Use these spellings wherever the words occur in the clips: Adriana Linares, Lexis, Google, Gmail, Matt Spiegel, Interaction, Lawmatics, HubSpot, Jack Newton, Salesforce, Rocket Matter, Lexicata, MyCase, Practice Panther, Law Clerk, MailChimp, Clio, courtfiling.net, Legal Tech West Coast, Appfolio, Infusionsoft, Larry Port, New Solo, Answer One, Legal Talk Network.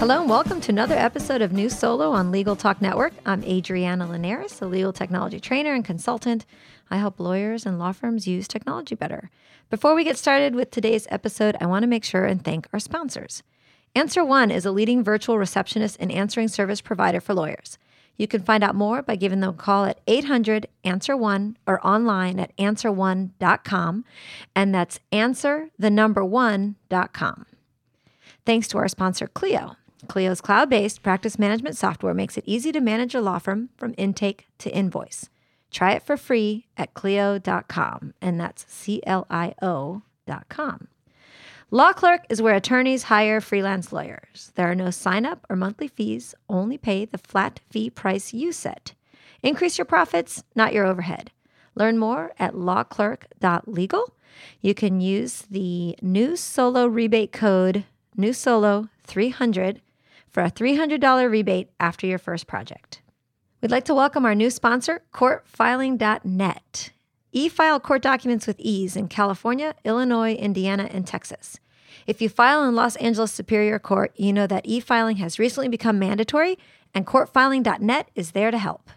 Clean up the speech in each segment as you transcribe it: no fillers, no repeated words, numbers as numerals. Hello and welcome to another episode of New Solo on Legal Talk Network. I'm Adriana Linares, a legal technology trainer and consultant. I help lawyers and law firms use technology better. Before we get started with today's episode, I want to make sure and thank our sponsors. Answer One is a leading virtual receptionist and answering service provider for lawyers. You can find out more by giving them a call at 800-ANSWER1 or online at answerone.com, and that's answer1.com. Thanks to our sponsor, Clio. Clio's cloud-based practice management software makes it easy to manage your law firm from intake to invoice. Try it for free at Clio.com, and that's Clio.com. Law Clerk is where attorneys hire freelance lawyers. There are no sign-up or monthly fees, only pay the flat fee price you set. Increase your profits, not your overhead. Learn more at lawclerk.legal. You can use the New Solo rebate code NewSolo300 for a $300 rebate after your first project. We'd like to welcome our new sponsor, courtfiling.net. E-file court documents with ease in California, Illinois, Indiana, and Texas. If you file in Los Angeles Superior Court, you know that e-filing has recently become mandatory, and courtfiling.net is there to help.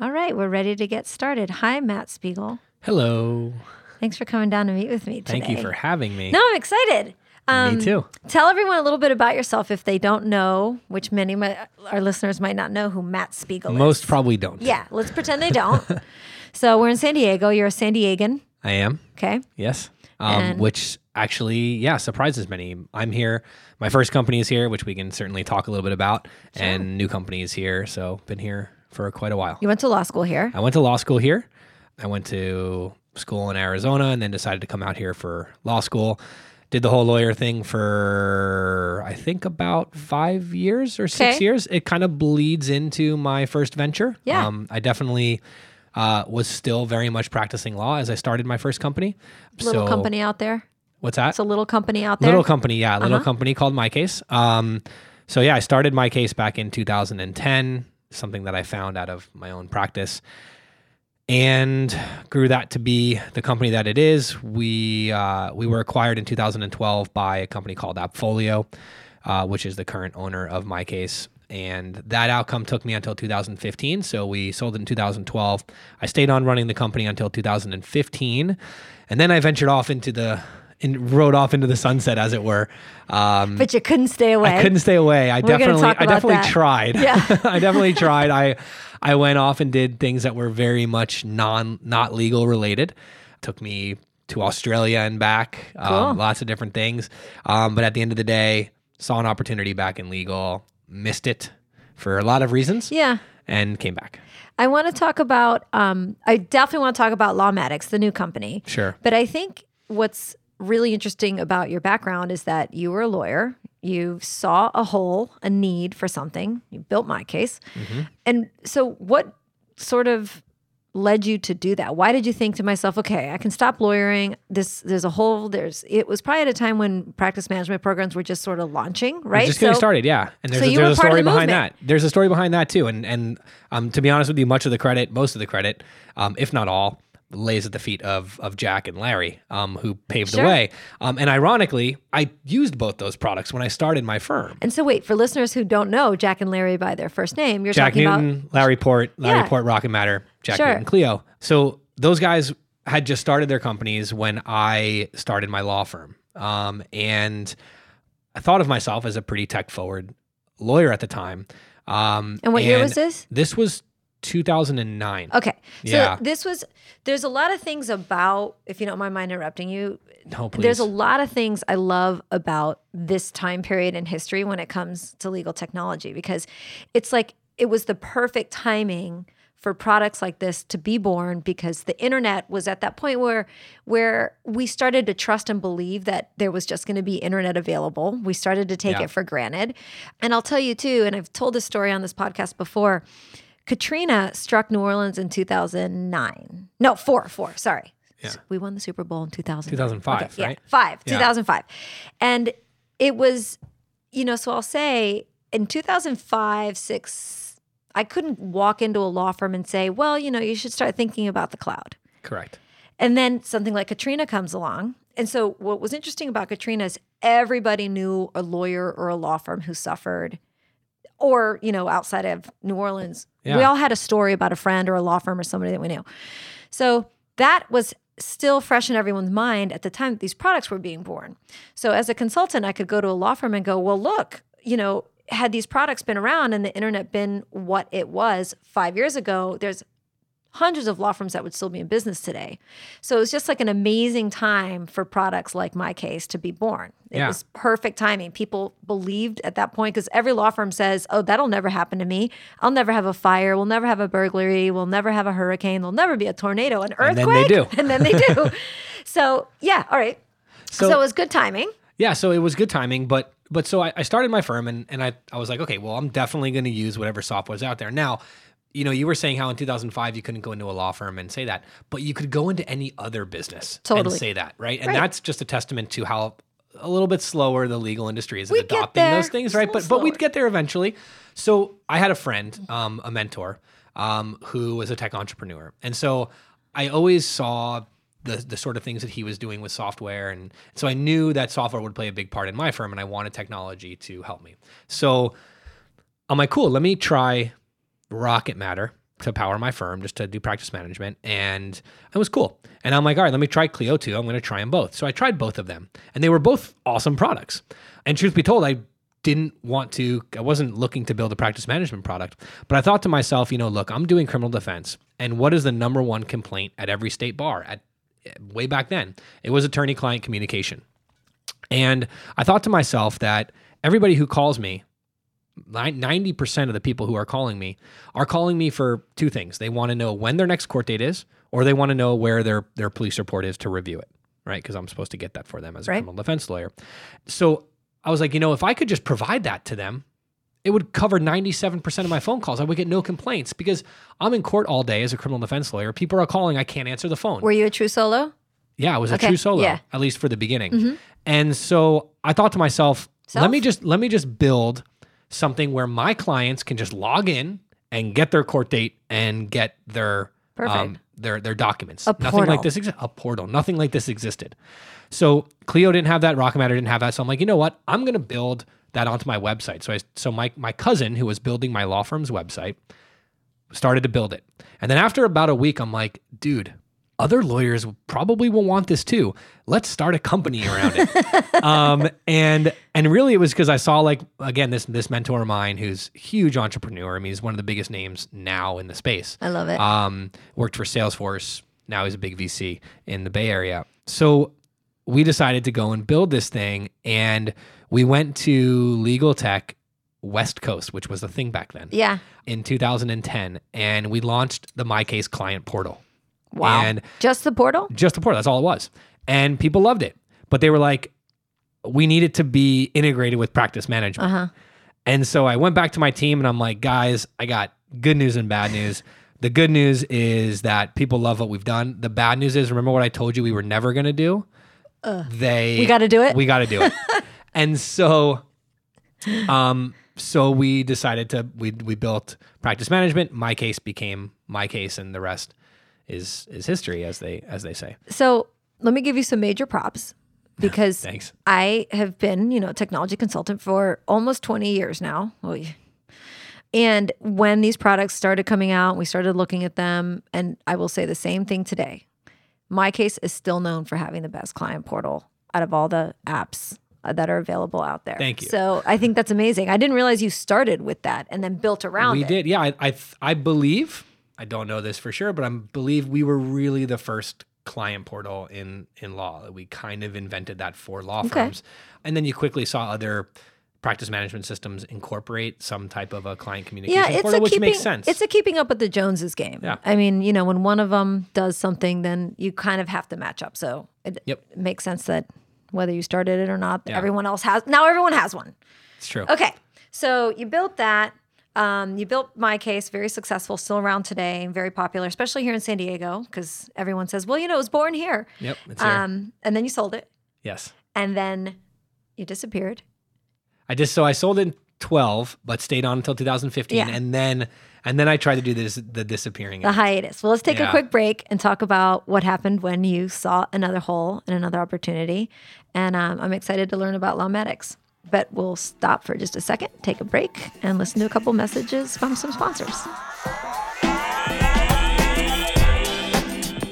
All right, we're ready to get started. Hi, Matt Spiegel. Hello. Thanks for coming down to meet with me today. Thank you for having me. No, I'm excited. Me too. Tell everyone a little bit about yourself if they don't know, which many of our listeners might not know who Matt Spiegel is. Most probably don't. Yeah, let's pretend they don't. So we're in San Diego. You're a San Diegan. I am. Okay. Yes. Which actually, surprises many. I'm here. My first company is here, which we can certainly talk a little bit about. Sure. And new company is here. So been here for quite a while. You went to law school here. I went to law school here. I went to school in Arizona and then decided to come out here for law school. Did the whole lawyer thing for, I think, about 5 years or 6 years. It kind of bleeds into my first venture. Yeah. I definitely was still very much practicing law as I started my first company. Little company out there. What's that? It's a little company out there. Little company, yeah. Little company called MyCase. I started MyCase back in 2010, something that I found out of my own practice, and grew that to be the company that it is. We were acquired in 2012 by a company called Appfolio, which is the current owner of MyCase. And that outcome took me until 2015. So we sold it in 2012. I stayed on running the company until 2015. And then I ventured off rode off into the sunset, as it were. But you couldn't stay away. I couldn't stay away. I definitely tried. Yeah. I definitely tried. I went off and did things that were very much not legal related. Took me to Australia and back. Cool. Lots of different things. But at the end of the day, saw an opportunity back in legal, missed it for a lot of reasons. Yeah. And came back. I want to talk about, I definitely want to talk about Lawmatics, the new company. Sure. But I think what's really interesting about your background is that you were a lawyer. You saw a hole, a need for something. You built MyCase. Mm-hmm. And so what sort of led you to do that? Why did you think to myself, okay, I can stop lawyering. There's a hole. It was probably at a time when practice management programs were just sort of launching, right? Just getting started, yeah. And there's a story behind that. There's a story behind that too. And to be honest with you, most of the credit, if not all, lays at the feet of Jack and Larry, who paved the way. And ironically, I used both those products when I started my firm. And so wait, for listeners who don't know Jack and Larry by their first name, you're Jack talking Newton, about... Jack Newton, Larry Port, Rocket Matter, Jack Newton, Clio. So those guys had just started their companies when I started my law firm. And I thought of myself as a pretty tech-forward lawyer at the time. And year was this? This was 2009. Okay. So there's a lot of things about, if you don't mind my interrupting you. No, please. There's a lot of things I love about this time period in history when it comes to legal technology, because it's like, it was the perfect timing for products like this to be born, because the internet was at that point where we started to trust and believe that there was just going to be internet available. We started to take it for granted. And I'll tell you too, and I've told this story on this podcast before, Katrina struck New Orleans in 2009. No, four, sorry. Yeah. So we won the Super Bowl in 2005, okay, right? Yeah, 2005. And it was, so I'll say in 2005, 6, I couldn't walk into a law firm and say, well, you should start thinking about the cloud. Correct. And then something like Katrina comes along. And so what was interesting about Katrina is everybody knew a lawyer or a law firm who suffered, or, outside of New Orleans. Yeah. We all had a story about a friend or a law firm or somebody that we knew. So that was still fresh in everyone's mind at the time that these products were being born. So as a consultant, I could go to a law firm and go, well, look, had these products been around and the internet been what it was 5 years ago, there's hundreds of law firms that would still be in business today. So it was just like an amazing time for products like MyCase to be born. It was perfect timing. People believed at that point, because every law firm says, oh, that'll never happen to me. I'll never have a fire. We'll never have a burglary. We'll never have a hurricane. There'll never be a tornado, an earthquake. And then they do. So yeah, all right. So it was good timing. Yeah, so it was good timing, but so I started my firm and I was like, okay, well, I'm definitely going to use whatever software's out there. Now, you were saying how in 2005 you couldn't go into a law firm and say that, but you could go into any other business and say that, right? And that's just a testament to how a little bit slower the legal industry is at adopting those things, right? But we'd get there eventually. So I had a friend, a mentor, who was a tech entrepreneur. And so I always saw the sort of things that he was doing with software. And so I knew that software would play a big part in my firm, and I wanted technology to help me. So I'm like, cool, let me try Rocket Matter to power my firm, just to do practice management. And it was cool. And I'm like, all right, let me try Clio too. I'm going to try them both. So I tried both of them, and they were both awesome products. And truth be told, I wasn't looking to build a practice management product, but I thought to myself, look, I'm doing criminal defense. And what is the number one complaint at every state bar way back then? It was attorney-client communication. And I thought to myself that everybody who calls me, 90% of the people who are calling me for two things. They want to know when their next court date is, or they want to know where their police report is to review it, right? Because I'm supposed to get that for them as a criminal defense lawyer. So I was like, if I could just provide that to them, it would cover 97% of my phone calls. I would get no complaints, because I'm in court all day as a criminal defense lawyer. People are calling. I can't answer the phone. Were you a true solo? Yeah, I was a true solo, at least for the beginning. Mm-hmm. And so I thought to myself, let me just build something where my clients can just log in and get their court date and get their documents. A portal. Nothing like this existed. So Clio didn't have that. Rocket Matter didn't have that. So I'm like, you know what? I'm going to build that onto my website. So my cousin, who was building my law firm's website, started to build it. And then after about a week, I'm like, dude, other lawyers probably will want this too. Let's start a company around it. And really it was because I saw, like, again, this mentor of mine who's a huge entrepreneur. I mean, he's one of the biggest names now in the space. I love it. Worked for Salesforce. Now he's a big VC in the Bay Area. So we decided to go and build this thing, and we went to Legal Tech West Coast, which was the thing back then. Yeah. In 2010, and we launched the MyCase client portal. Wow. And just the portal? Just the portal. That's all it was. And people loved it, but they were like, we need it to be integrated with practice management. Uh-huh. And so I went back to my team and I'm like, guys, I got good news and bad news. The good news is that people love what we've done. The bad news is, remember what I told you we were never going to do? We got to do it? We got to do it. And so, so we decided to, we built practice management. MyCase became MyCase, and the rest is history, as they say. So let me give you some major props, because thanks. I have been, a technology consultant for almost 20 years now. And when these products started coming out, we started looking at them, and I will say the same thing today. MyCase is still known for having the best client portal out of all the apps that are available out there. Thank you. So I think that's amazing. I didn't realize you started with that and then built around it. We did. Yeah. I believe, I don't know this for sure, but I believe we were really the first client portal in law. We kind of invented that for law firms. And then you quickly saw other practice management systems incorporate some type of a client communication portal, which makes sense. It's a keeping up with the Joneses game. Yeah. I mean, you know, when one of them does something, then you kind of have to match up. So it makes sense that whether you started it or not, everyone else has. Now everyone has one. It's true. Okay. So you built that. You built MyCase, very successful, still around today, very popular, especially here in San Diego, because everyone says, well, you know, it was born here. Yep, it's here. And then you sold it. Yes. And then you disappeared. I sold it in 2012, but stayed on until 2015. Yeah. And then I tried to do the disappearing. The hiatus. Well, let's take a quick break and talk about what happened when you saw another hole and another opportunity. And I'm excited to learn about Lawmatics. But we'll stop for just a second, take a break, and listen to a couple messages from some sponsors.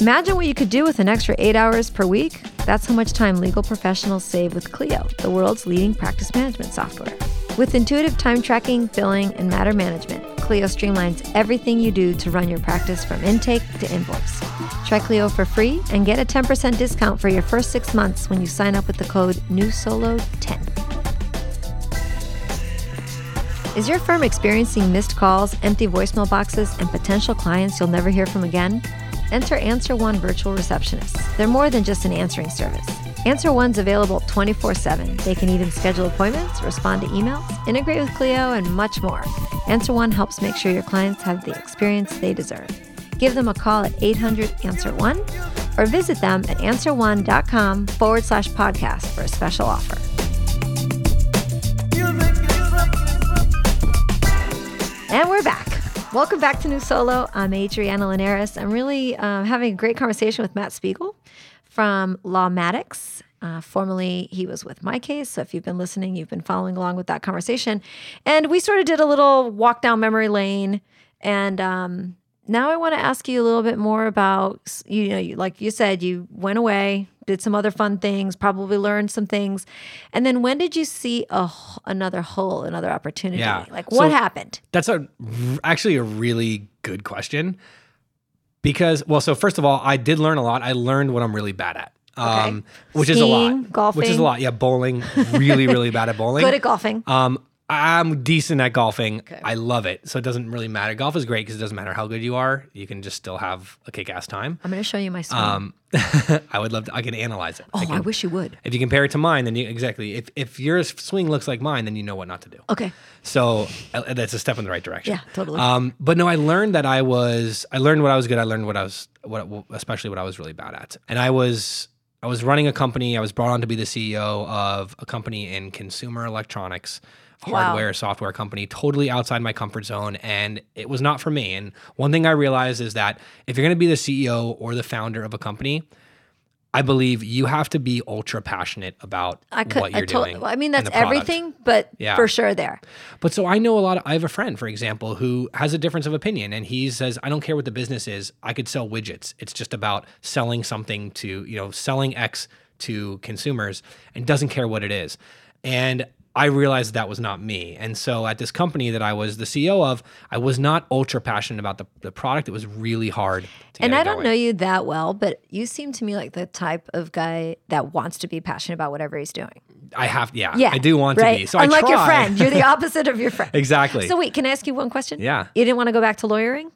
Imagine what you could do with an extra 8 hours per week. That's how much time legal professionals save with Clio, the world's leading practice management software. With intuitive time tracking, billing, and matter management, Clio streamlines everything you do to run your practice from intake to invoice. Try Clio for free and get a 10% discount for your first 6 months when you sign up with the code NEWSOLO10. Is your firm experiencing missed calls, empty voicemail boxes, and potential clients you'll never hear from again? Enter Answer One virtual receptionists. They're more than just an answering service. Answer One's available 24/7. They can even schedule appointments, respond to emails, integrate with Clio, and much more. Answer One helps make sure your clients have the experience they deserve. Give them a call at 800-ANSWER1 or visit them at answerone.com/podcast for a special offer. And we're back. Welcome back to New Solo. I'm Adriana Linares. I'm really having a great conversation with Matt Spiegel from Lawmatics. Formerly, he was with MyCase. So if you've been listening, you've been following along with that conversation. And we sort of did a little walk down memory lane. And now I want to ask you a little bit more about, you know, like you said, you went away, did some other fun things, probably learned some things. And then when did you see another hole, another opportunity? Yeah. Like what happened? That's actually a really good question because, well, so first of all, I did learn a lot. I learned what I'm really bad at, which is a lot. Golfing. Which is a lot. Yeah, bowling. Really, really bad at bowling. Good at golfing. I'm decent at golfing. Okay. I love it. So it doesn't really matter. Golf is great because it doesn't matter how good you are. You can just still have a kick-ass time. I'm going to show you my swing. I would love to. I can analyze it. Oh, I wish you would. If you compare it to mine, then exactly. If your swing looks like mine, then you know what not to do. Okay. So that's a step in the right direction. Yeah, totally. But no, I learned that I learned what I was good. I learned especially what I was really bad at. And I was running a company. I was brought on to be the CEO of a company in consumer electronics, hardware, software company, totally outside my comfort zone, and it was not for me. And one thing I realized is that if you're going to be the CEO or the founder of a company, I believe you have to be ultra passionate about what you're doing. I mean, that's everything, but for sure there. But so I have a friend, for example, who has a difference of opinion, and he says, I don't care what the business is. I could sell widgets. It's just about selling something to, you know, selling X to consumers, and doesn't care what it is. And I realized that was not me. And so at this company that I was the CEO of, I was not ultra passionate about the product. It was really hard to get it going. And I don't know you that well, but you seem to me like the type of guy that wants to be passionate about whatever he's doing. I have, I do want to be. So unlike your friend, you're the opposite of your friend. Exactly. So wait, can I ask you one question? Yeah. You didn't want to go back to lawyering?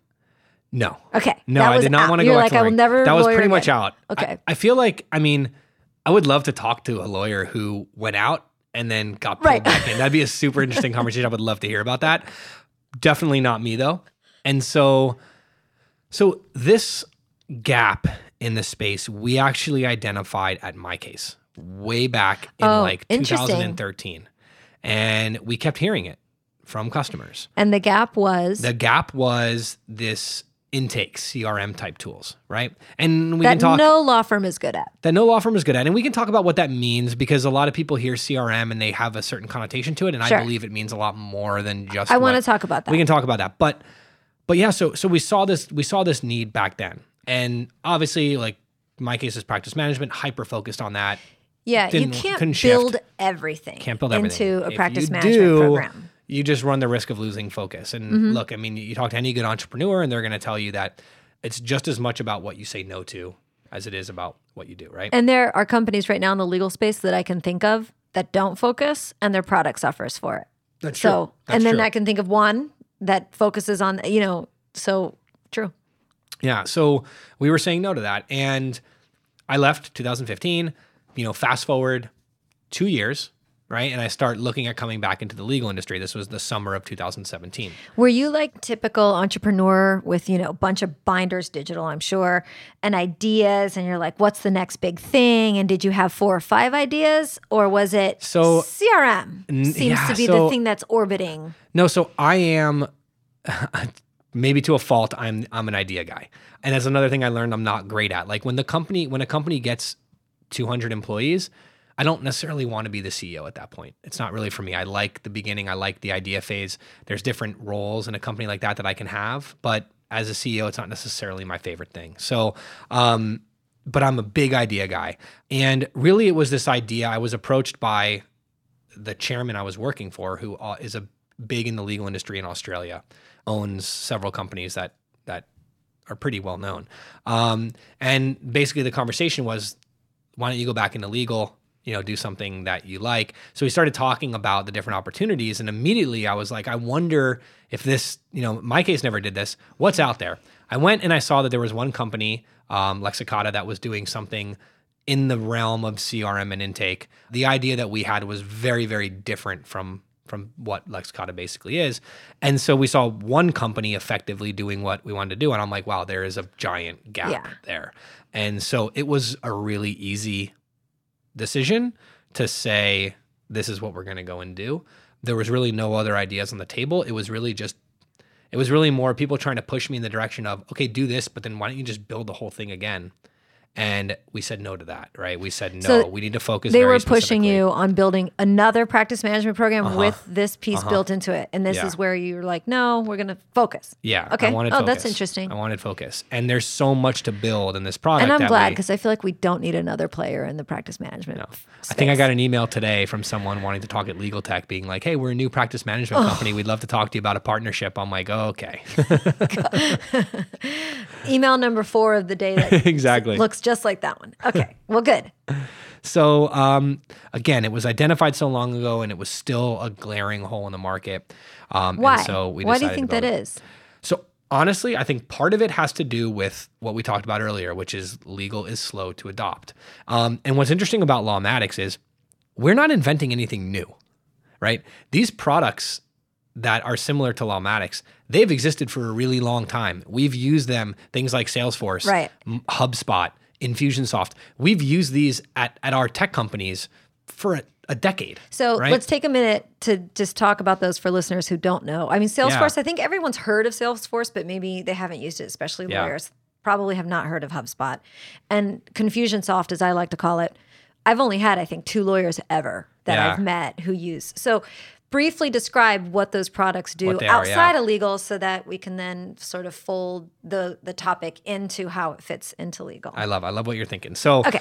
No. Okay. No, I did not want to go back to lawyering. You're like, I will never lawyer again. That was pretty much out. Okay. I feel like, I mean, I would love to talk to a lawyer who went out and then got pulled back in. That'd be a super interesting conversation. I would love to hear about that. Definitely not me though. And so this gap in the space, we actually identified at MyCase way back in 2013. And we kept hearing it from customers. And the gap was? The gap was this intake, CRM type tools, right? And we can talk that no law firm is good at. And we can talk about what that means because a lot of people hear CRM and they have a certain connotation to it. And I believe it means a lot more than just I want to talk about that. We can talk about that. But yeah, so we saw this need back then. And obviously, like MyCase is practice management, hyper focused on that. Yeah, you can't build everything into a practice management program. You just run the risk of losing focus. And look, I mean, you talk to any good entrepreneur and they're going to tell you that it's just as much about what you say no to as it is about what you do, right? And there are companies right now in the legal space that I can think of that don't focus, and their product suffers for it. That's so, true. That's and then true. I can think of one that focuses on, you know, so true. Yeah. So we were saying no to that. And I left 2015, you know, fast forward 2 years, right? And I start looking at coming back into the legal industry. This was the summer of 2017. Were you like typical entrepreneur with, you know, a bunch of binders, digital, I'm sure, and ideas, and you're like, what's the next big thing? And did you have 4 or 5 ideas, or was it so, CRM seems to be the thing that's orbiting? No, so I am... maybe to a fault, I'm an idea guy. And that's another thing I learned I'm not great at. Like when a company gets 200 employees, I don't necessarily want to be the CEO at that point. It's not really for me. I like the beginning. I like the idea phase. There's different roles in a company like that that I can have. But as a CEO, it's not necessarily my favorite thing. So, but I'm a big idea guy. And really it was this idea. I was approached by the chairman I was working for, who is a big in the legal industry in Australia, owns several companies that are pretty well known. And basically the conversation was, why don't you go back into legal, you know, do something that you like. So we started talking about the different opportunities, and immediately I was like, I wonder if this, you know, MyCase never did this. What's out there? I went and I saw that there was one company, Lexicata, that was doing something in the realm of CRM and intake. The idea that we had was very, very different from what Lexicata basically is. And so we saw one company effectively doing what we wanted to do. And I'm like, wow, there is a giant gap there. And so it was a really easy decision to say, this is what we're going to go and do. There was really no other ideas on the table. It was really more people trying to push me in the direction of, okay, do this, but then why don't you just build the whole thing again? And we said no to that, right? We said, no, so we need to focus very specifically. They were pushing you on building another practice management program with this piece built into it. And this is where you're like, no, we're going to focus. Yeah. Okay. I wanted focus. That's interesting. I wanted focus. And there's so much to build in this product. And I'm glad, because I feel like we don't need another player in the practice management space. I think I got an email today from someone wanting to talk at Legal Tech, being like, hey, we're a new practice management company. We'd love to talk to you about a partnership. I'm like, oh, okay. Email number 4 of the day. That exactly. Looks just like that one. Okay, well, good. So again, it was identified so long ago, and it was still a glaring hole in the market. Why? And so why do you think that is? So honestly, I think part of it has to do with what we talked about earlier, which is legal is slow to adopt. And what's interesting about Lawmatics is we're not inventing anything new, right? These products that are similar to Lawmatics, they've existed for a really long time. We've used them, things like Salesforce, right, HubSpot, Infusionsoft. We've used these at our tech companies for a decade. So let's take a minute to just talk about those for listeners who don't know. I mean, Salesforce, I think everyone's heard of Salesforce, but maybe they haven't used it, especially lawyers. Probably have not heard of HubSpot. And Confusionsoft, as I like to call it, I've only had, I think, 2 lawyers ever that I've met who use. So briefly describe what those products do outside of legal, so that we can then sort of fold the topic into how it fits into legal. I love what you're thinking. So okay,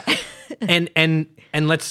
and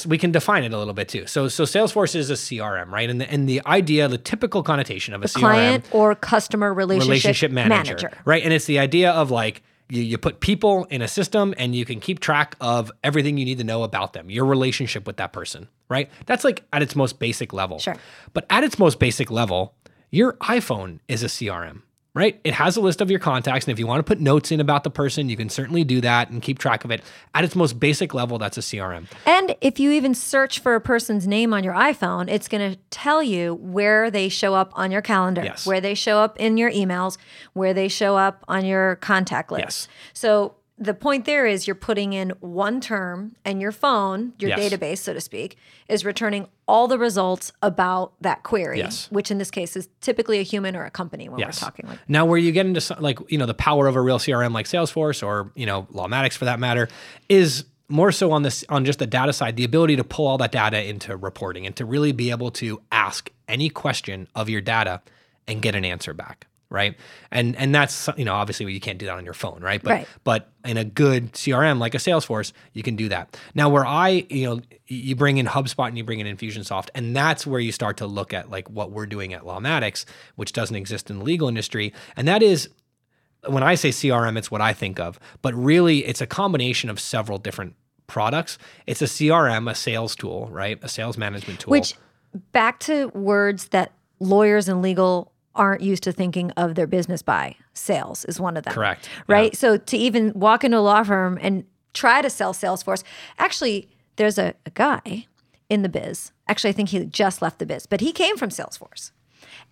we can define it a little bit too. So Salesforce is a CRM, right? And the idea, the typical connotation of a CRM, client or customer relationship manager, right? And it's the idea of like, you put people in a system and you can keep track of everything you need to know about them, your relationship with that person, right? That's like at its most basic level. Sure. But at its most basic level, your iPhone is a CRM, right? It has a list of your contacts. And if you want to put notes in about the person, you can certainly do that and keep track of it. At its most basic level, that's a CRM. And if you even search for a person's name on your iPhone, it's going to tell you where they show up on your calendar, yes, where they show up in your emails, where they show up on your contact list. Yes. So the point there is you're putting in one term, and your phone, your database, so to speak, is returning all the results about that query, which in this case is typically a human or a company when we're talking like that. Now, where you get into some, like, you know, the power of a real CRM like Salesforce or, you know, Lawmatics for that matter, is more so on just the data side, the ability to pull all that data into reporting and to really be able to ask any question of your data and get an answer back. Right. And that's, you know, obviously you can't do that on your phone. Right. But in a good CRM like a Salesforce, you can do that. Now where you bring in HubSpot and you bring in Infusionsoft, and that's where you start to look at like what we're doing at Lawmatics, which doesn't exist in the legal industry. And that is, when I say CRM, it's what I think of, but really it's a combination of several different products. It's a CRM, a sales tool, right? A sales management tool. Which, back to words that lawyers and legal aren't used to thinking of their business by. Sales is one of them. Correct. Right? Yeah. So to even walk into a law firm and try to sell Salesforce. Actually, there's a guy in the biz. Actually, I think he just left the biz, but he came from Salesforce.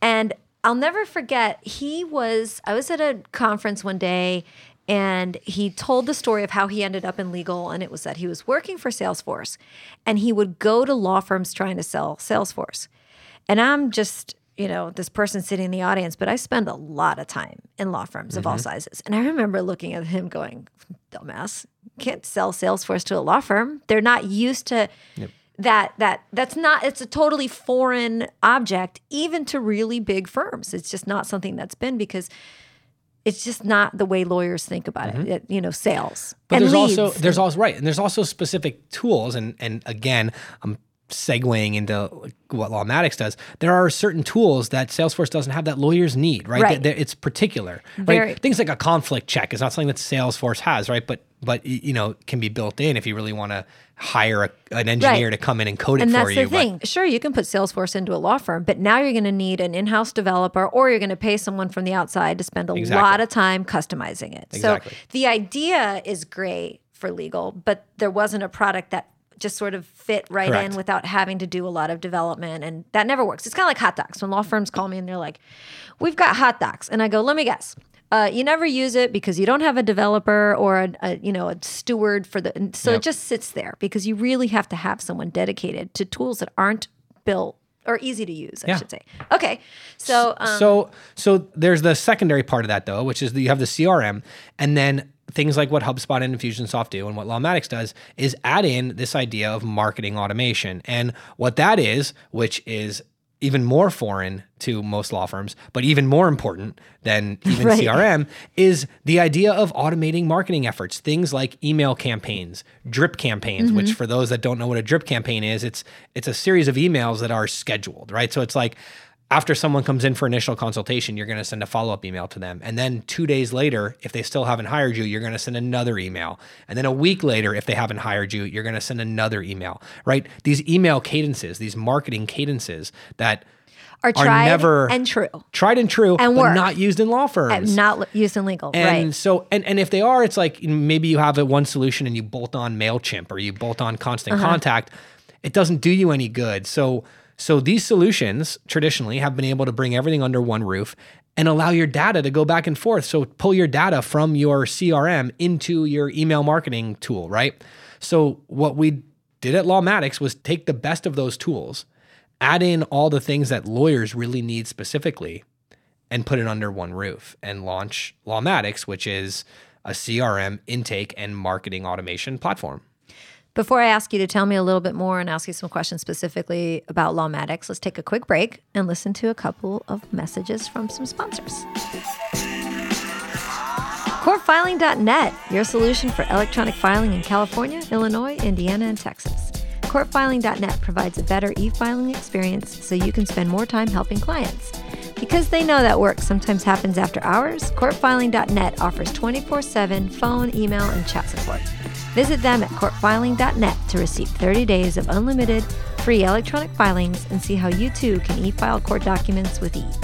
And I'll never forget, I was at a conference one day and he told the story of how he ended up in legal, and it was that he was working for Salesforce and he would go to law firms trying to sell Salesforce. And I'm just, this person sitting in the audience, but I spend a lot of time in law firms of all sizes. And I remember looking at him going, dumbass, can't sell Salesforce to a law firm. They're not used to it's a totally foreign object, even to really big firms. It's just not something that's been, because it's just not the way lawyers think about it, sales. But and there's also specific tools. And again, I'm segueing into what Lawmatics does. There are certain tools that Salesforce doesn't have that lawyers need, right? It's particular, right? Things like a conflict check is not something that Salesforce has, right? But can be built in if you really want to hire an engineer to come in and code it for you. And that's the thing. Sure, you can put Salesforce into a law firm, but now you're going to need an in-house developer, or you're going to pay someone from the outside to spend a lot of time customizing it. Exactly. So the idea is great for legal, but there wasn't a product that just sort of fit in without having to do a lot of development, and that never works. It's kind of like hot docs. When law firms call me and they're like, we've got hot docs. And I go, let me guess. You never use it because you don't have a developer or a steward for the. So it just sits there, because you really have to have someone dedicated to tools that aren't built or easy to use, I should say. Okay, so so there's the secondary part of that though, which is that you have the CRM, and then things like what HubSpot and Infusionsoft do, and what Lawmatics does, is add in this idea of marketing automation, and what that is, which is even more foreign to most law firms, but even more important than even CRM, is the idea of automating marketing efforts. Things like email campaigns, drip campaigns, which for those that don't know what a drip campaign is, it's a series of emails that are scheduled, right? So it's like, after someone comes in for initial consultation, you're going to send a follow-up email to them. And then 2 days later, if they still haven't hired you, you're going to send another email. And then a week later, if they haven't hired you, you're going to send another email, right? These email cadences, these marketing cadences that are tried and true, and but not used in law firms. And not used in legal, So, and if they are, it's like maybe you have one solution and you bolt on MailChimp or you bolt on Constant Contact. It doesn't do you any good. So these solutions traditionally have been able to bring everything under one roof and allow your data to go back and forth. So pull your data from your CRM into your email marketing tool, right? So what we did at Lawmatics was take the best of those tools, add in all the things that lawyers really need specifically, and put it under one roof and launch Lawmatics, which is a CRM intake and marketing automation platform. Before I ask you to tell me a little bit more and ask you some questions specifically about Lawmatics, let's take a quick break and listen to a couple of messages from some sponsors. Courtfiling.net, your solution for electronic filing in California, Illinois, Indiana, and Texas. Courtfiling.net provides a better e-filing experience so you can spend more time helping clients. Because they know that work sometimes happens after hours, courtfiling.net offers 24/7 phone, email, and chat support. Visit them at courtfiling.net to receive 30 days of unlimited free electronic filings and see how you too can e-file court documents with ease.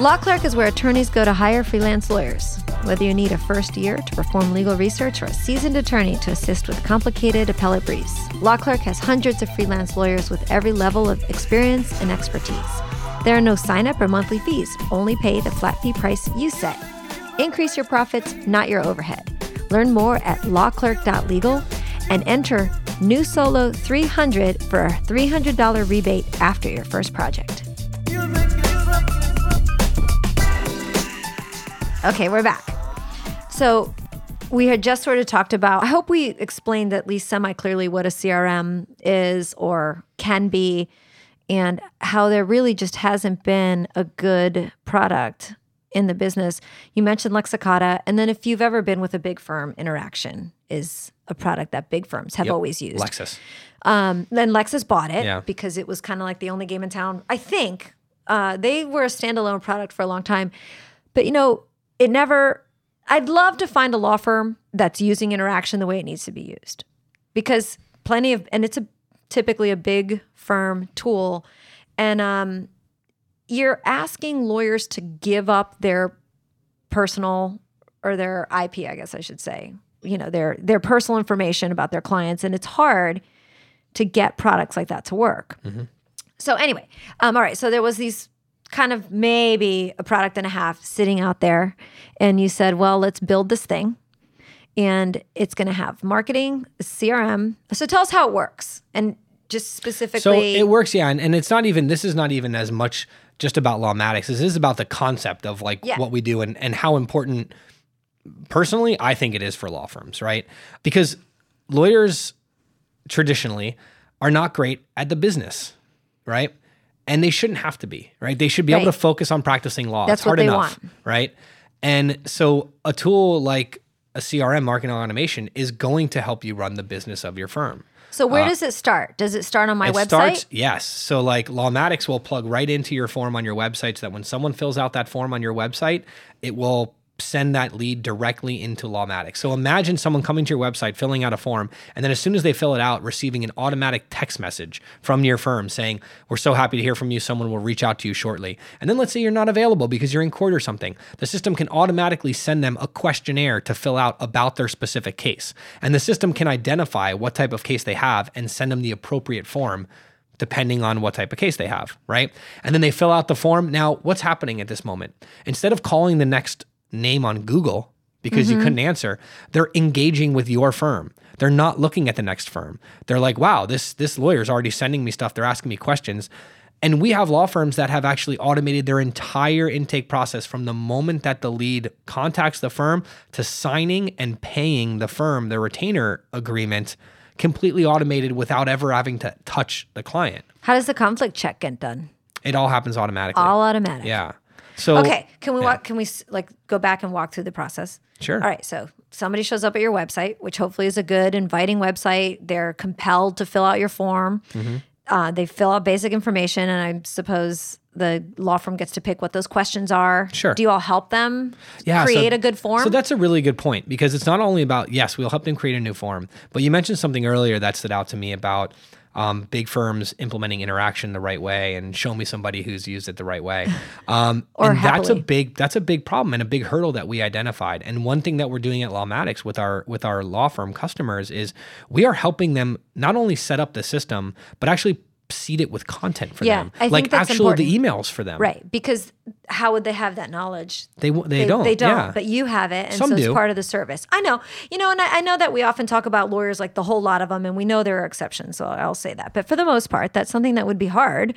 Law Clerk is where attorneys go to hire freelance lawyers. Whether you need a first year to perform legal research or a seasoned attorney to assist with complicated appellate briefs, Law Clerk has hundreds of freelance lawyers with every level of experience and expertise. There are no sign-up or monthly fees, only pay the flat fee price you set. Increase your profits, not your overhead. Learn more at lawclerk.legal and enter New Solo 300 for a $300 rebate after your first project. Okay, we're back. So we had just sort of talked about, I hope we explained at least semi-clearly what a CRM is or can be, and how there really just hasn't been a good product in the business. You mentioned Lexicata, and then if you've ever been with a big firm, Interaction is a product that big firms have always used. Lexis. Then Lexis bought it because it was kind of like the only game in town. I think they were a standalone product for a long time, but it never I'd love to find a law firm that's using Interaction the way it needs to be used, because it's typically a big firm tool, and you're asking lawyers to give up their personal, or their IP, I guess I should say, their personal information about their clients, and it's hard to get products like that to work. Mm-hmm. So anyway, all right, so there was these kind of maybe a product and a half sitting out there, and you said, well, let's build this thing, and it's going to have marketing, CRM. So tell us how it works, and just specifically. So it works, yeah, and it's not even, this is not even as much just about Lawmatics. This is about the concept of what we do and how important, personally, I think it is for law firms, right? Because lawyers traditionally are not great at the business, right? And they shouldn't have to be, right? They should be able to focus on practicing law. That's hard enough, right? And so a tool like a CRM, marketing automation, is going to help you run the business of your firm. So where does it start? Does it start on my website? Yes. So Lawmatics will plug right into your form on your website, so that when someone fills out that form on your website, it will send that lead directly into Lawmatics. So imagine someone coming to your website, filling out a form, and then as soon as they fill it out, receiving an automatic text message from your firm saying, we're so happy to hear from you. Someone will reach out to you shortly. And then let's say you're not available because you're in court or something. The system can automatically send them a questionnaire to fill out about their specific case. And the system can identify what type of case they have and send them the appropriate form depending on what type of case they have, right? And then they fill out the form. Now, what's happening at this moment? Instead of calling the next name on Google because you couldn't answer, they're engaging with your firm. They're not looking at the next firm. They're like, wow, this lawyer's already sending me stuff. They're asking me questions. And we have law firms that have actually automated their entire intake process from the moment that the lead contacts the firm to signing and paying the firm their retainer agreement, completely automated without ever having to touch the client. How does the conflict check get done? It all happens automatically. All automatic. Yeah. So, okay, can we walk? Can we go back and walk through the process? Sure. All right, so somebody shows up at your website, which hopefully is a good, inviting website. They're compelled to fill out your form. Mm-hmm. They fill out basic information, and I suppose the law firm gets to pick what those questions are. Sure. Do you all help them create a good form? So that's a really good point, because it's not only about, yes, we'll help them create a new form, but you mentioned something earlier that stood out to me about big firms implementing Interaction the right way, and show me somebody who's used it the right way. And that's a big problem and a big hurdle that we identified. And one thing that we're doing at Lawmatics with our law firm customers is we are helping them not only set up the system, but actually seed it with content for them. I think that's actually important. The emails for them. Right. Because how would they have that knowledge? They don't. They don't, but you have it. And Some do. It's part of the service. I know. And I know that we often talk about lawyers, like the whole lot of them, and we know there are exceptions, so I'll say that. But for the most part, that's something that would be hard.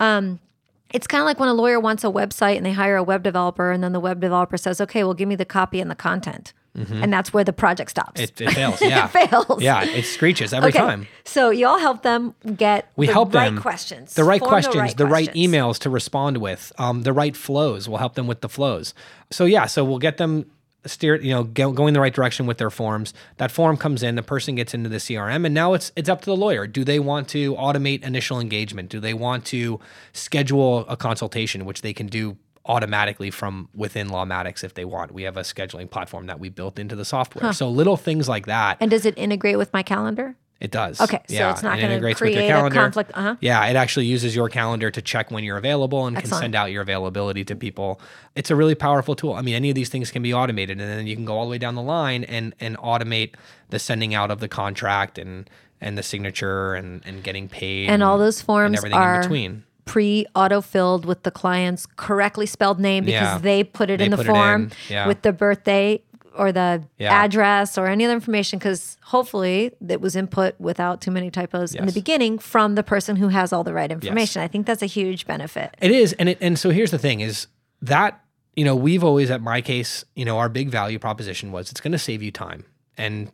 It's kind of like when a lawyer wants a website and they hire a web developer, and then the web developer says, okay, well, give me the copy and the content. Mm-hmm. And that's where the project stops. It fails. Yeah. It fails. Yeah. It screeches every time. So y'all help them get the right questions, the right emails to respond with, the right flows. We'll help them with the flows. So we'll get them steered, going the right direction with their forms. That form comes in, the person gets into the CRM, and now it's up to the lawyer. Do they want to automate initial engagement? Do they want to schedule a consultation, which they can do automatically from within Lawmatics if they want? We have a scheduling platform that we built into the software. So little things like that. And does it integrate with my calendar? It does. Okay, so it's not going to create a conflict. Uh-huh. Yeah, it actually uses your calendar to check when you're available and can send out your availability to people. It's a really powerful tool. I mean, any of these things can be automated, and then you can go all the way down the line and automate the sending out of the contract and the signature and getting paid. And all those forms and everything in between. Pre-auto-filled with the client's correctly spelled name, because they put it in the form with the birthday or the address or any other information, because hopefully it was input without too many typos in the beginning from the person who has all the right information. Yes. I think that's a huge benefit. It is. And so here's the thing is that, we've always at MyCase, our big value proposition was it's going to save you time. And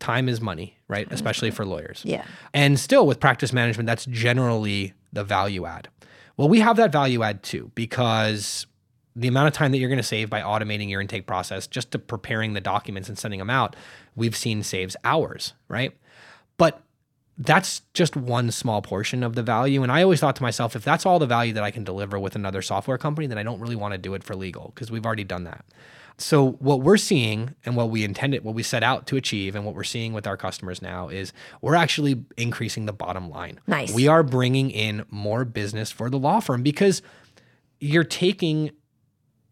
time is money, right? Especially for lawyers. Yeah. And still with practice management, that's generally the value add. Well, we have that value add too, because the amount of time that you're going to save by automating your intake process just to preparing the documents and sending them out, we've seen saves hours, right? But that's just one small portion of the value. And I always thought to myself, if that's all the value that I can deliver with another software company, then I don't really want to do it for legal, because we've already done that. So what we're seeing and what we intended, what we set out to achieve and what we're seeing with our customers now is we're actually increasing the bottom line. Nice. We are bringing in more business for the law firm because you're taking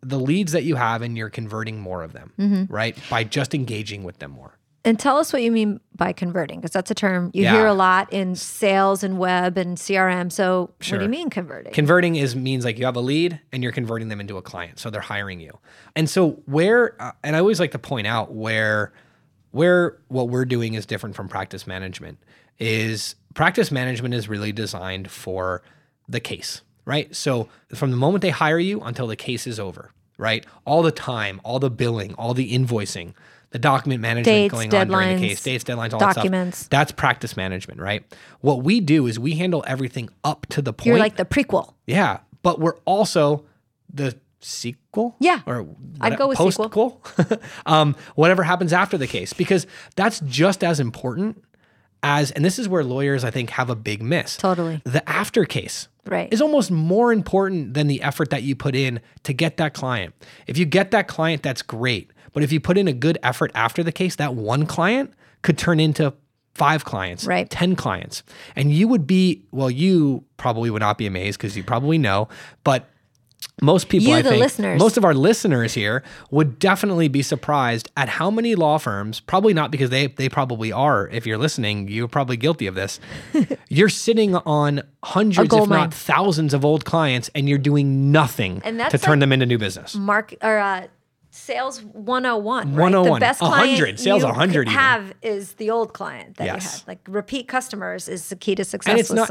the leads that you have and you're converting more of them, mm-hmm. right? By just engaging with them more. And tell us what you mean by converting, because that's a term you hear a lot in sales and web and CRM. So what do you mean converting? Converting means like you have a lead and you're converting them into a client. So they're hiring you. And so and I always like to point out where what we're doing is different from practice management is really designed for the case, right? So from the moment they hire you until the case is over, right? All the time, all the billing, all the invoicing, the document management going on during the case, dates, deadlines, all documents. That stuff. That's practice management, right? What we do is we handle everything up to the point. You're like the prequel. Yeah, but we're also the sequel? Yeah, or I'd go with post-quel. Sequel. Whatever happens after the case, because that's just as important as, and this is where lawyers, I think, have a big miss. Totally. The after case. Right. Is almost more important than the effort that you put in to get that client. If you get that client, that's great. But if you put in a good effort after the case, that one client could turn into 5 clients, right. 10 clients. And you would be, well, you probably would not be amazed because you probably know, but most people, most of our listeners here would definitely be surprised at how many law firms, probably not because they probably are, if you're listening, you're probably guilty of this. You're sitting on hundreds, if not thousands of old clients and you're doing nothing to turn them into new business. Sales 101, right? 101. The best client 100. Sales 100 you have is the old client that you had. Like repeat customers is the key to success. And it's not,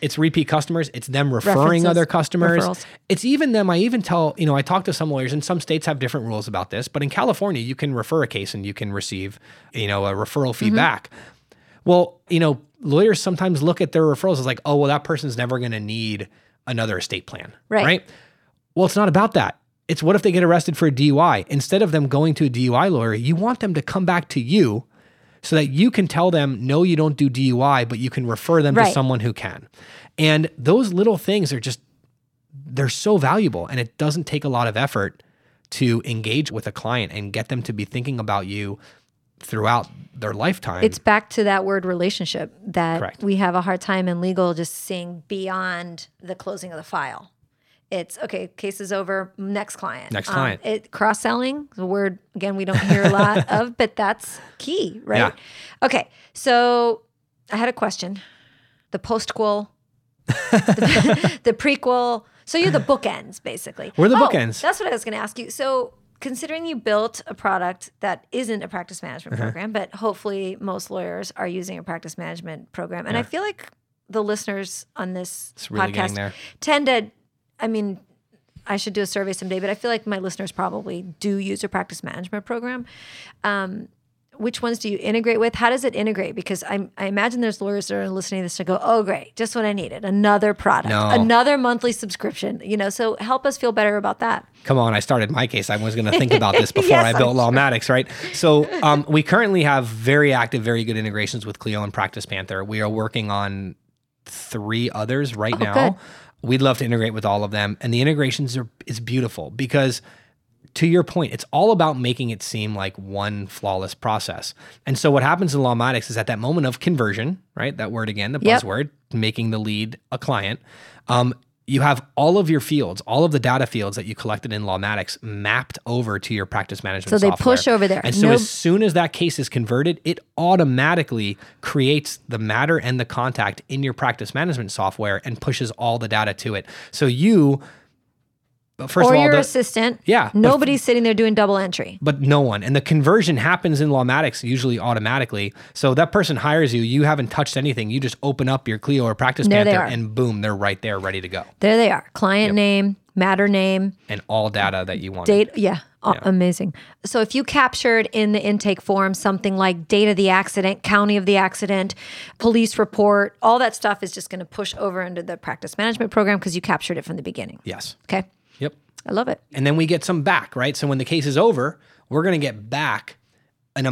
it's repeat customers. It's them referring other customers. Referrals. It's even them. I even tell, I talk to some lawyers and some states have different rules about this, but in California, you can refer a case and you can receive, a referral fee back. Well, lawyers sometimes look at their referrals as like, oh, well, that person's never going to need another estate plan, right? Well, it's not about that. It's what if they get arrested for a DUI? Instead of them going to a DUI lawyer, you want them to come back to you so that you can tell them, no, you don't do DUI, but you can refer them to someone who can. And those little things are just, they're so valuable. And it doesn't take a lot of effort to engage with a client and get them to be thinking about you throughout their lifetime. It's back to that word relationship that we have a hard time in legal just seeing beyond the closing of the file. It's okay, case is over, next client. Next client. Cross-selling, the word, again, we don't hear a lot of, but that's key, right? Yeah. Okay, so I had a question. The postquel, the prequel. So you're the bookends, basically. We're the bookends. That's what I was going to ask you. So considering you built a product that isn't a practice management program, but hopefully most lawyers are using a practice management program. And I feel like the listeners on this really podcast tend to... I should do a survey someday, but I feel like my listeners probably do use a practice management program. Which ones do you integrate with? How does it integrate? Because I imagine there's lawyers that are listening to this and go, oh, great, just what I needed, another product, another monthly subscription, so help us feel better about that. Come on, I started my case. I was going to think about this before I built Lawmatics, right? So we currently have very active, very good integrations with Clio and Practice Panther. We are working on 3 others now. Good. We'd love to integrate with all of them. And the integrations is beautiful because, to your point, it's all about making it seem like one flawless process. And so what happens in Lawmatics is at that moment of conversion, right? That word again, the buzzword, making the lead a client. You have all of your fields, all of the data fields that you collected in Lawmatics mapped over to your practice management software. So they push over there. And so as soon as that case is converted, it automatically creates the matter and the contact in your practice management software and pushes all the data to it. So you... Or your assistant. Yeah. Nobody's sitting there doing double entry. But no one. And the conversion happens in Lawmatics usually automatically. So that person hires you. You haven't touched anything. You just open up your Clio or Practice Panther and boom, they're right there ready to go. There they are. Client name, matter name. And all data that you want. Date. Yeah. Amazing. So if you captured in the intake form something like date of the accident, county of the accident, police report, all that stuff is just going to push over into the practice management program because you captured it from the beginning. Yes. Okay. Yep. I love it. And then we get some back, right? So when the case is over, we're going to get back a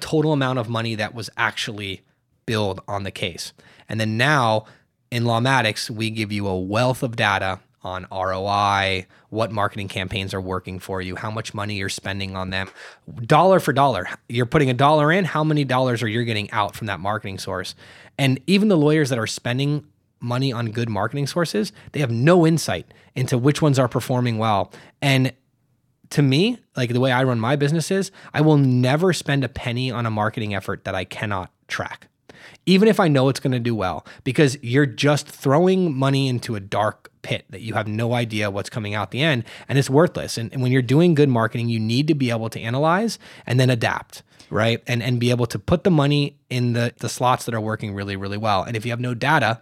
total amount of money that was actually billed on the case. And then now in Lawmatics, we give you a wealth of data on ROI, what marketing campaigns are working for you, how much money you're spending on them, dollar for dollar. You're putting $1 in, how many dollars are you getting out from that marketing source? And even the lawyers that are spending money on good marketing sources, they have no insight into which ones are performing well. And to me, like the way I run my business is, I will never spend a penny on a marketing effort that I cannot track, even if I know it's going to do well, because you're just throwing money into a dark pit that you have no idea what's coming out the end, and it's worthless. And when you're doing good marketing, you need to be able to analyze and then adapt, right? And be able to put the money in the slots that are working really, really well. And if you have no data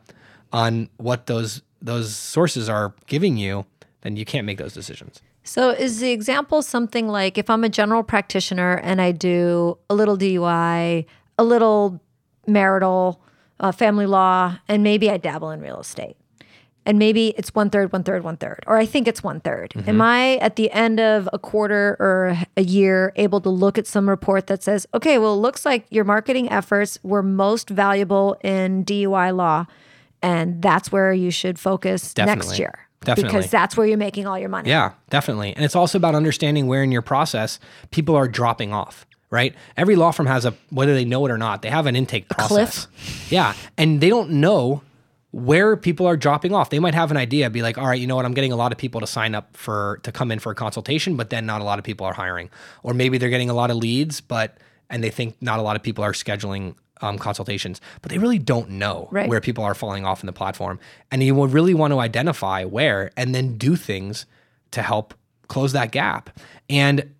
on what those sources are giving you, then you can't make those decisions. So is the example something like if I'm a general practitioner and I do a little DUI, a little marital, family law, and maybe I dabble in real estate, and maybe it's 1/3, 1/3, 1/3, or I think it's 1/3. Mm-hmm. Am I at the end of a quarter or a year able to look at some report that says, okay, well, it looks like your marketing efforts were most valuable in DUI law, and that's where you should focus next year? Definitely. Because that's where you're making all your money. Yeah, definitely. And it's also about understanding where in your process people are dropping off, right? Every law firm has a, whether they know it or not, they have an intake process. Cliff. Yeah. And they don't know where people are dropping off. They might have an idea, be like, all right, you know what? I'm getting a lot of people to sign up to come in for a consultation, but then not a lot of people are hiring. Or maybe they're getting a lot of leads, and they think not a lot of people are scheduling consultations, but they really don't know where people are falling off in the platform. And you will really want to identify where and then do things to help close that gap. And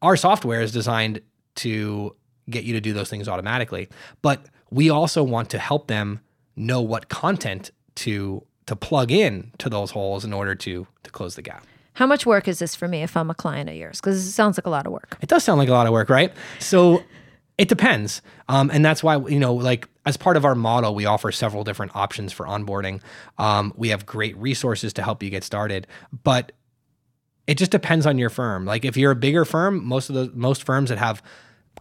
our software is designed to get you to do those things automatically. But we also want to help them know what content to plug in to those holes in order to close the gap. How much work is this for me if I'm a client of yours? Because it sounds like a lot of work. It does sound like a lot of work, right? So it depends. And that's why, you know, like as part of our model, we offer several different options for onboarding. We have great resources to help you get started, but it just depends on your firm. Like if you're a bigger firm, most firms that have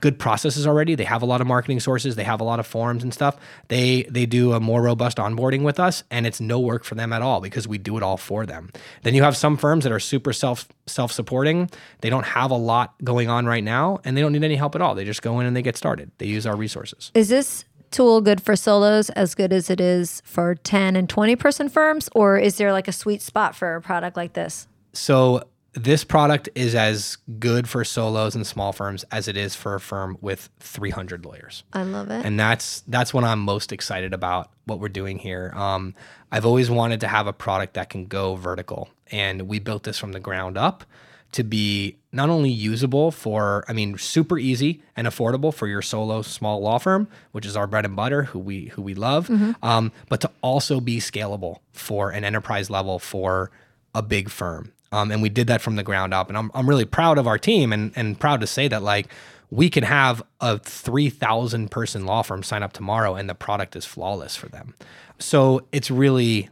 good processes already, they have a lot of marketing sources, they have a lot of forms and stuff. They do a more robust onboarding with us, and it's no work for them at all because we do it all for them. Then you have some firms that are super self-supporting. They don't have a lot going on right now, and they don't need any help at all. They just go in and they get started. They use our resources. Is this tool good for solos as good as it is for 10 and 20 person firms, or is there like a sweet spot for a product like this? So this product is as good for solos and small firms as it is for a firm with 300 lawyers. I love it. And that's what I'm most excited about, what we're doing here. I've always wanted to have a product that can go vertical. And we built this from the ground up to be not only usable super easy and affordable for your solo small law firm, which is our bread and butter, who we love, but to also be scalable for an enterprise level for a big firm. And we did that from the ground up. And I'm really proud of our team and proud to say that like we can have a 3,000 person law firm sign up tomorrow and the product is flawless for them. So it's really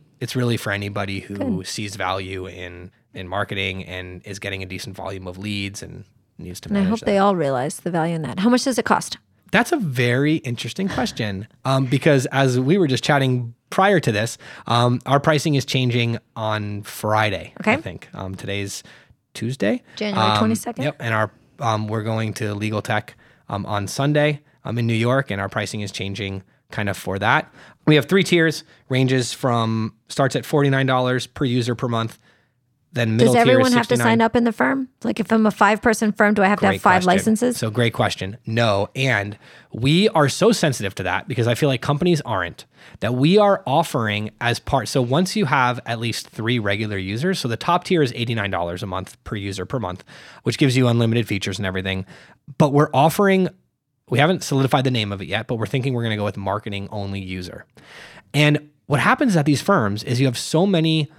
for anybody who sees value in marketing and is getting a decent volume of leads and needs to manage that. And I hope they all realize the value in that. How much does it cost? That's a very interesting question because as we were just chatting prior to this, our pricing is changing on Friday, I think. Today's Tuesday. January 22nd. Yep, and we're going to Legal Tech on Sunday in New York, and our pricing is changing kind of for that. We have three tiers, starts at $49 per user per month. Then middle tier is $69. Does everyone have to sign up in the firm? Like if I'm a 5-person firm, do I have to have 5 licenses? So great question. No. And we are so sensitive to that because I feel like companies aren't, that we are offering as part. So once you have at least 3 regular users, so the top tier is $89 a month per user per month, which gives you unlimited features and everything. But we're offering, we haven't solidified the name of it yet, but we're thinking we're going to go with marketing only user. And what happens at these firms is you have so many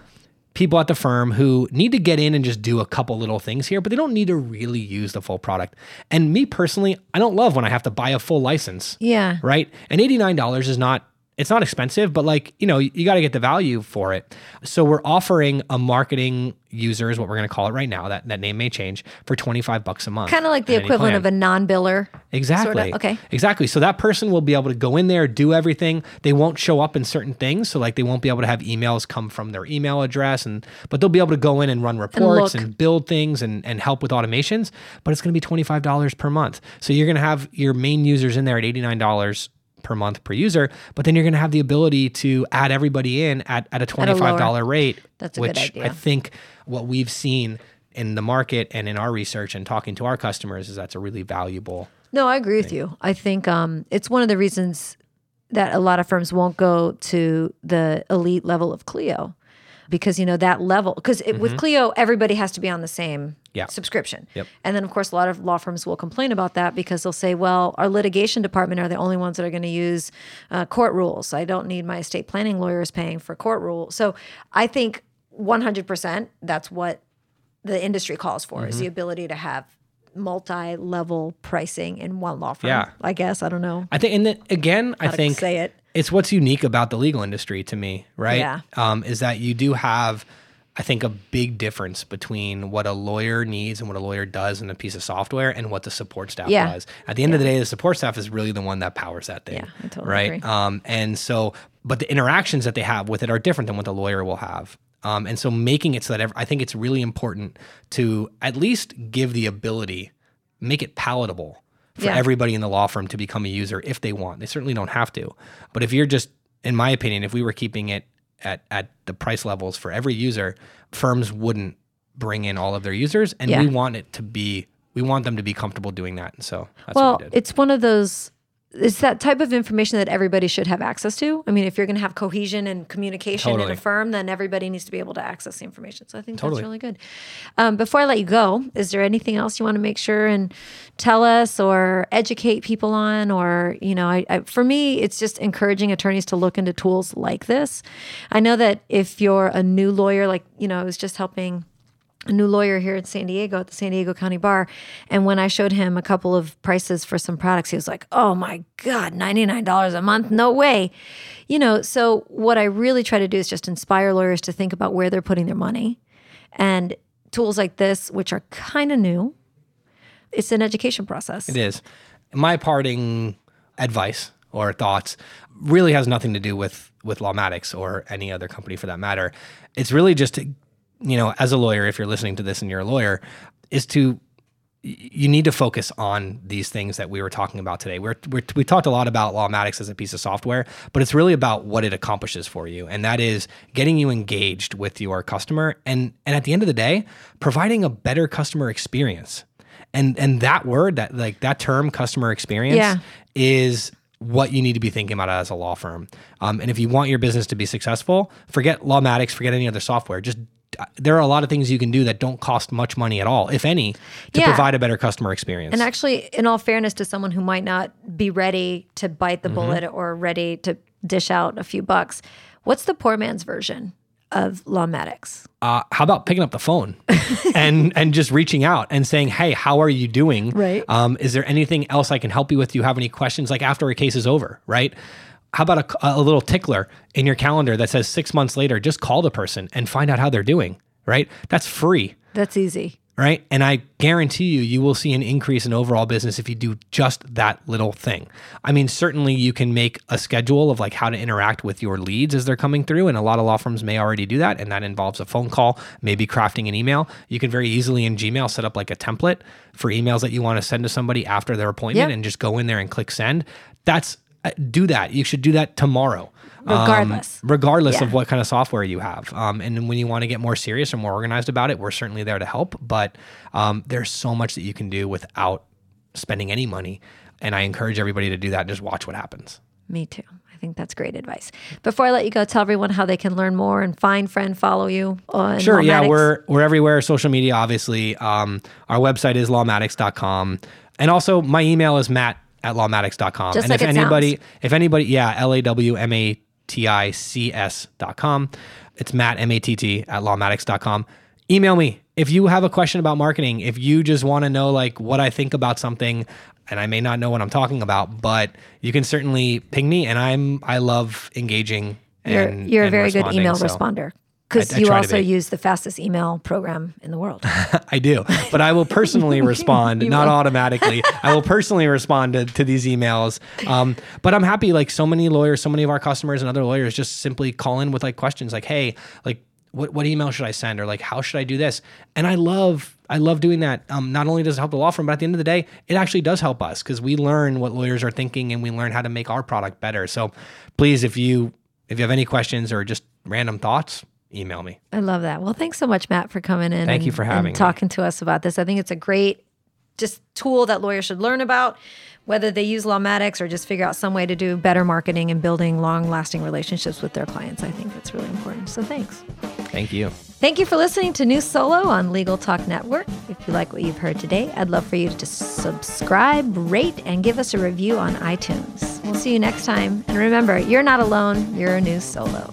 people at the firm who need to get in and just do a couple little things here, but they don't need to really use the full product. And me personally, I don't love when I have to buy a full license. Yeah. Right? And $89 is not It's not expensive, but like, you know, you got to get the value for it. So we're offering a marketing user is what we're going to call it right now. That name may change for $25 a month. Kind of like the equivalent of a non-biller. Exactly. Sort of. Okay. Exactly. So that person will be able to go in there, do everything. They won't show up in certain things. So like they won't be able to have emails come from their email address, but they'll be able to go in and run reports and build things and help with automations, but it's going to be $25 per month. So you're going to have your main users in there at $89 per month per user, but then you're going to have the ability to add everybody in at a $25 rate, which I think what we've seen in the market and in our research and talking to our customers is that's a really valuable. No, I agree with you. I think it's one of the reasons that a lot of firms won't go to the elite level of Clio because, you know, that level, because with Clio, everybody has to be on the same subscription. Yep. And then, of course, a lot of law firms will complain about that because they'll say, well, our litigation department are the only ones that are going to use court rules. I don't need my estate planning lawyers paying for court rules. So I think 100% that's what the industry calls for is the ability to have multi-level pricing in one law firm, I guess. I don't know. I think, and then, again, I think it's what's unique about the legal industry to me, right? Yeah. Is that you do have... I think a big difference between what a lawyer needs and what a lawyer does in a piece of software and what the support staff does. At the end of the day, the support staff is really the one that powers that thing, right? And so, but the interactions that they have with it are different than what the lawyer will have. And so making it so that I think it's really important to at least give the ability, make it palatable for everybody in the law firm to become a user if they want. They certainly don't have to. But if you're just, in my opinion, if we were keeping it at the price levels for every user, firms wouldn't bring in all of their users. And we want them to be comfortable doing that. And so that's what we did. Well, it's one of those, it's that type of information that everybody should have access to. I mean, if you're going to have cohesion and communication in a firm, then everybody needs to be able to access the information. So I think that's really good. Before I let you go, is there anything else you want to make sure and tell us or educate people on? Or, you know, I for me, it's just encouraging attorneys to look into tools like this. I know that if you're a new lawyer, like, you know, I was just helping a new lawyer here in San Diego at the San Diego County Bar. And when I showed him a couple of prices for some products, he was like, oh my God, $99 a month? No way. You know, so what I really try to do is just inspire lawyers to think about where they're putting their money. And tools like this, which are kind of new, it's an education process. It is. My parting advice or thoughts really has nothing to do with Lawmatics or any other company for that matter. It's really just to, you know, as a lawyer, if you're listening to this and you're a lawyer, you need to focus on these things that we were talking about today. We talked a lot about Lawmatics as a piece of software, but it's really about what it accomplishes for you. And that is getting you engaged with your customer and at the end of the day, providing a better customer experience. And that word, that term, customer experience, is what you need to be thinking about as a law firm. And if you want your business to be successful, forget Lawmatics, forget any other software, there are a lot of things you can do that don't cost much money at all, if any, to provide a better customer experience. And actually, in all fairness to someone who might not be ready to bite the bullet or ready to dish out a few bucks, what's the poor man's version of Lawmatics? How about picking up the phone and just reaching out and saying, hey, how are you doing? Right. Is there anything else I can help you with? Do you have any questions? Like after a case is over, right? How about a little tickler in your calendar that says 6 months later, just call the person and find out how they're doing, right? That's free. That's easy. Right? And I guarantee you will see an increase in overall business if you do just that little thing. I mean, certainly you can make a schedule of like how to interact with your leads as they're coming through. And a lot of law firms may already do that. And that involves a phone call, maybe crafting an email. You can very easily in Gmail set up like a template for emails that you want to send to somebody after their appointment and just go in there and click send. Do that. You should do that tomorrow. Regardless of what kind of software you have. And when you want to get more serious or more organized about it, we're certainly there to help. But there's so much that you can do without spending any money. And I encourage everybody to do that and just watch what happens. Me too. I think that's great advice. Before I let you go, tell everyone how they can learn more and find, friend, follow you on Lawmatics. Sure, yeah. We're everywhere. Social media, obviously. Our website is lawmatics.com. And also my email is matt@lawmatics.com. Just and like if anybody, lawmatics.com. It's Matt, M-A-T-T, @lawmatics.com. Email me. If you have a question about marketing, if you just want to know like what I think about something, and I may not know what I'm talking about, but you can certainly ping me, and I love engaging. And you're a very good email responder. Because you also use the fastest email program in the world. I do, but I will personally respond, not automatically. I will personally respond to these emails. But I'm happy, like so many lawyers, so many of our customers and other lawyers just simply call in with like questions like, hey, like what email should I send? Or like, how should I do this? And I love doing that. Not only does it help the law firm, but at the end of the day, it actually does help us because we learn what lawyers are thinking and we learn how to make our product better. So please, if you have any questions or just random thoughts, email me. I love that. Well, thanks so much, Matt, for coming in. Thank you for having me. Talking to us about this. I think it's a great just tool that lawyers should learn about, whether they use Lawmatics or just figure out some way to do better marketing and building long-lasting relationships with their clients. I think that's really important. So thanks. Thank you. Thank you for listening to New Solo on Legal Talk Network. If you like what you've heard today, I'd love for you to subscribe, rate, and give us a review on iTunes. We'll see you next time. And remember, you're not alone. You're a new solo.